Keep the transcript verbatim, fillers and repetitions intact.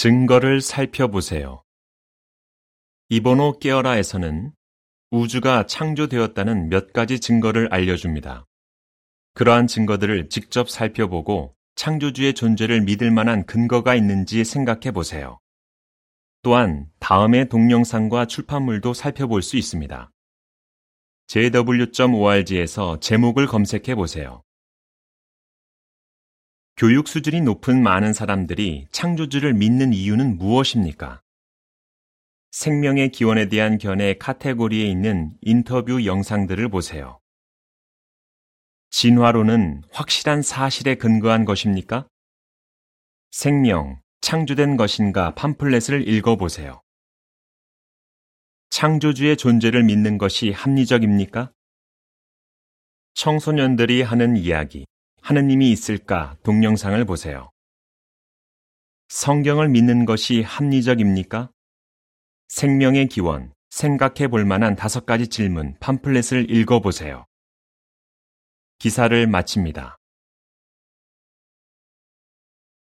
증거를 살펴보세요. 이번호 깨어라에서는 우주가 창조되었다는 몇 가지 증거를 알려줍니다. 그러한 증거들을 직접 살펴보고 창조주의 존재를 믿을 만한 근거가 있는지 생각해 보세요. 또한 다음의 동영상과 출판물도 살펴볼 수 있습니다. 제이 더블유 닷 오알지에서 제목을 검색해 보세요. 교육 수준이 높은 많은 사람들이 창조주를 믿는 이유는 무엇입니까? 생명의 기원에 대한 견해 카테고리에 있는 인터뷰 영상들을 보세요. 진화론은 확실한 사실에 근거한 것입니까? 생명, 창조된 것인가 팜플렛을 읽어보세요. 창조주의 존재를 믿는 것이 합리적입니까? 청소년들이 하는 이야기, 하느님이 있을까 동영상을 보세요. 성경을 믿는 것이 합리적입니까? 생명의 기원, 생각해 볼 만한 다섯 가지 질문 팜플렛을 읽어보세요. 기사를 마칩니다.